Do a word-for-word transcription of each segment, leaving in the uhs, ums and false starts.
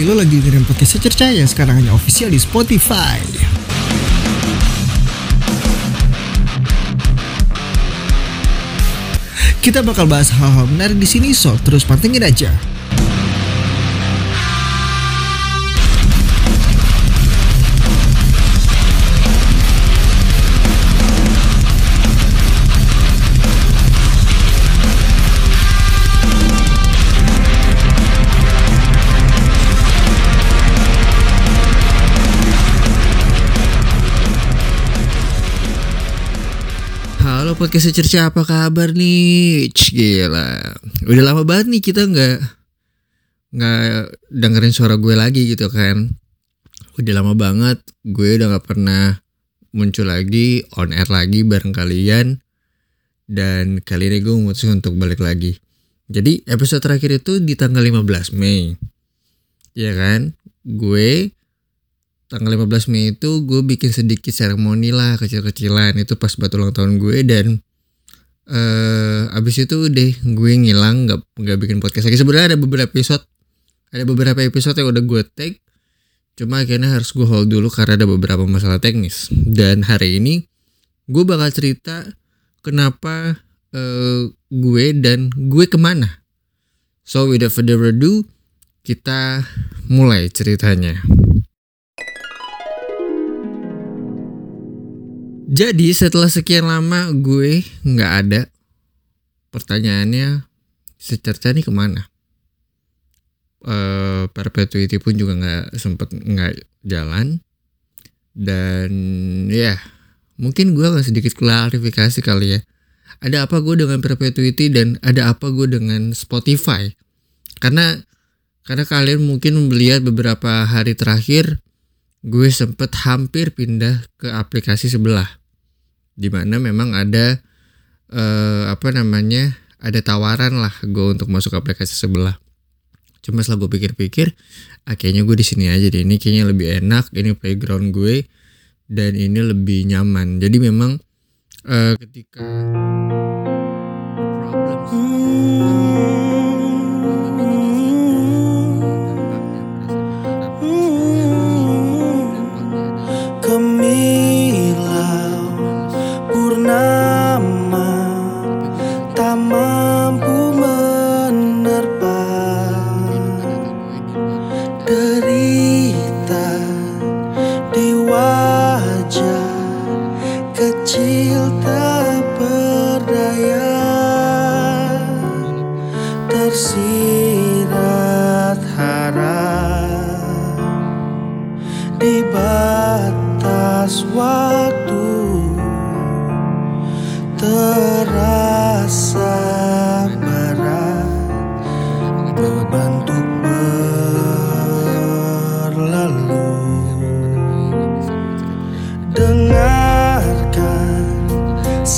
Hai, lo lagi dengerin podcast Secercahnya sekarang hanya official di Spotify. Kita bakal bahas hal-hal menarik di sini, so terus pantengin aja. Halo podcast Secerca, apa kabar nih? Gila, udah lama banget nih kita nggak nggak dengerin suara gue lagi gitu kan. Udah lama banget, gue udah nggak pernah muncul lagi, on air lagi bareng kalian. Dan kali ini gue memutuskan untuk balik lagi. Jadi episode terakhir itu di tanggal lima belas Mei, ya kan? Gue tanggal lima belas Mei itu gue bikin sedikit seremoni lah, kecil-kecilan. Itu pas buat ulang tahun gue, dan uh, abis itu deh gue ngilang, gak, gak bikin podcast lagi. Sebenarnya ada beberapa episode Ada beberapa episode yang udah gue take, cuma akhirnya harus gue hold dulu karena ada beberapa masalah teknis. Dan hari ini gue bakal cerita kenapa uh, gue dan gue kemana. So without further ado, kita mulai ceritanya. Jadi setelah sekian lama gue gak ada, pertanyaannya Secerca nih kemana? E, Perpetuity pun juga gak sempet gak jalan. Dan ya mungkin gue akan sedikit klarifikasi kali ya. Ada apa gue dengan Perpetuity dan ada apa gue dengan Spotify? Karena karena kalian mungkin melihat beberapa hari terakhir gue sempet hampir pindah ke aplikasi sebelah, di mana memang ada eh, apa namanya ada tawaran lah gue untuk masuk aplikasi sebelah. Cuma setelah gue pikir-pikir, akhirnya gue di sini aja deh. Ini kayaknya lebih enak, ini playground gue dan ini lebih nyaman. Jadi memang eh, ketika problem.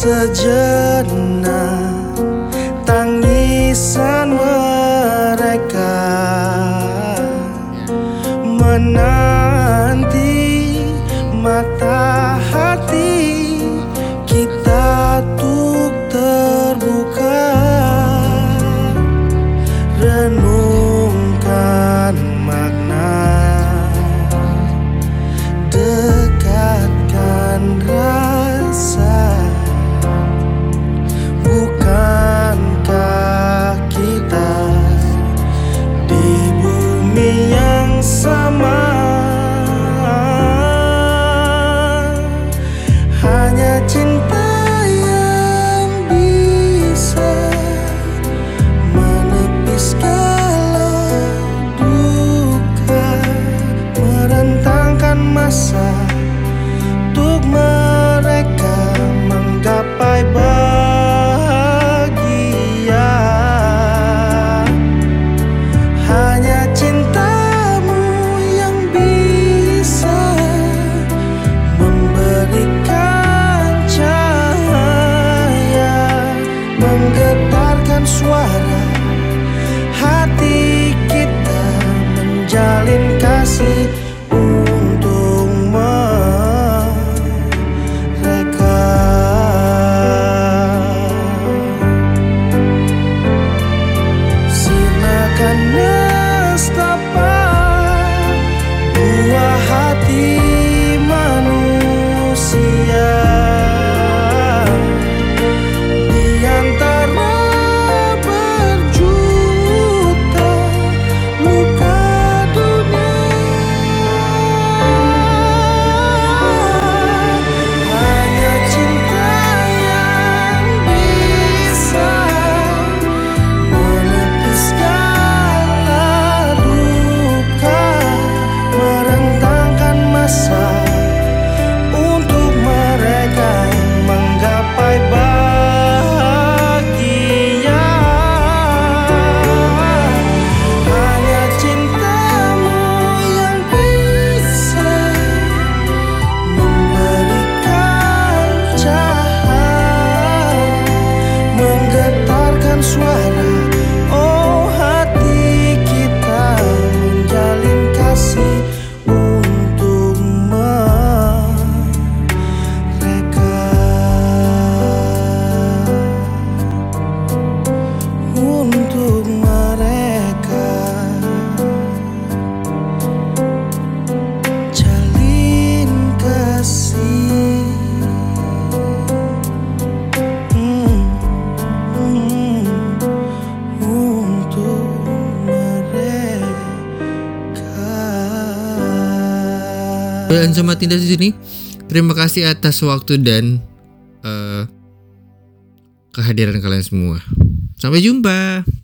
Sejenak tangisan mereka menanti mata hati kita tuk terbuka. Renungkan makna, dekatkan rasa. Book suara. Oh hati kita menjalin kasih untuk mereka, untuk mereka jalin kasih. Dan sama Tindas di sini, terima kasih atas waktu dan uh, kehadiran kalian semua. Sampai jumpa.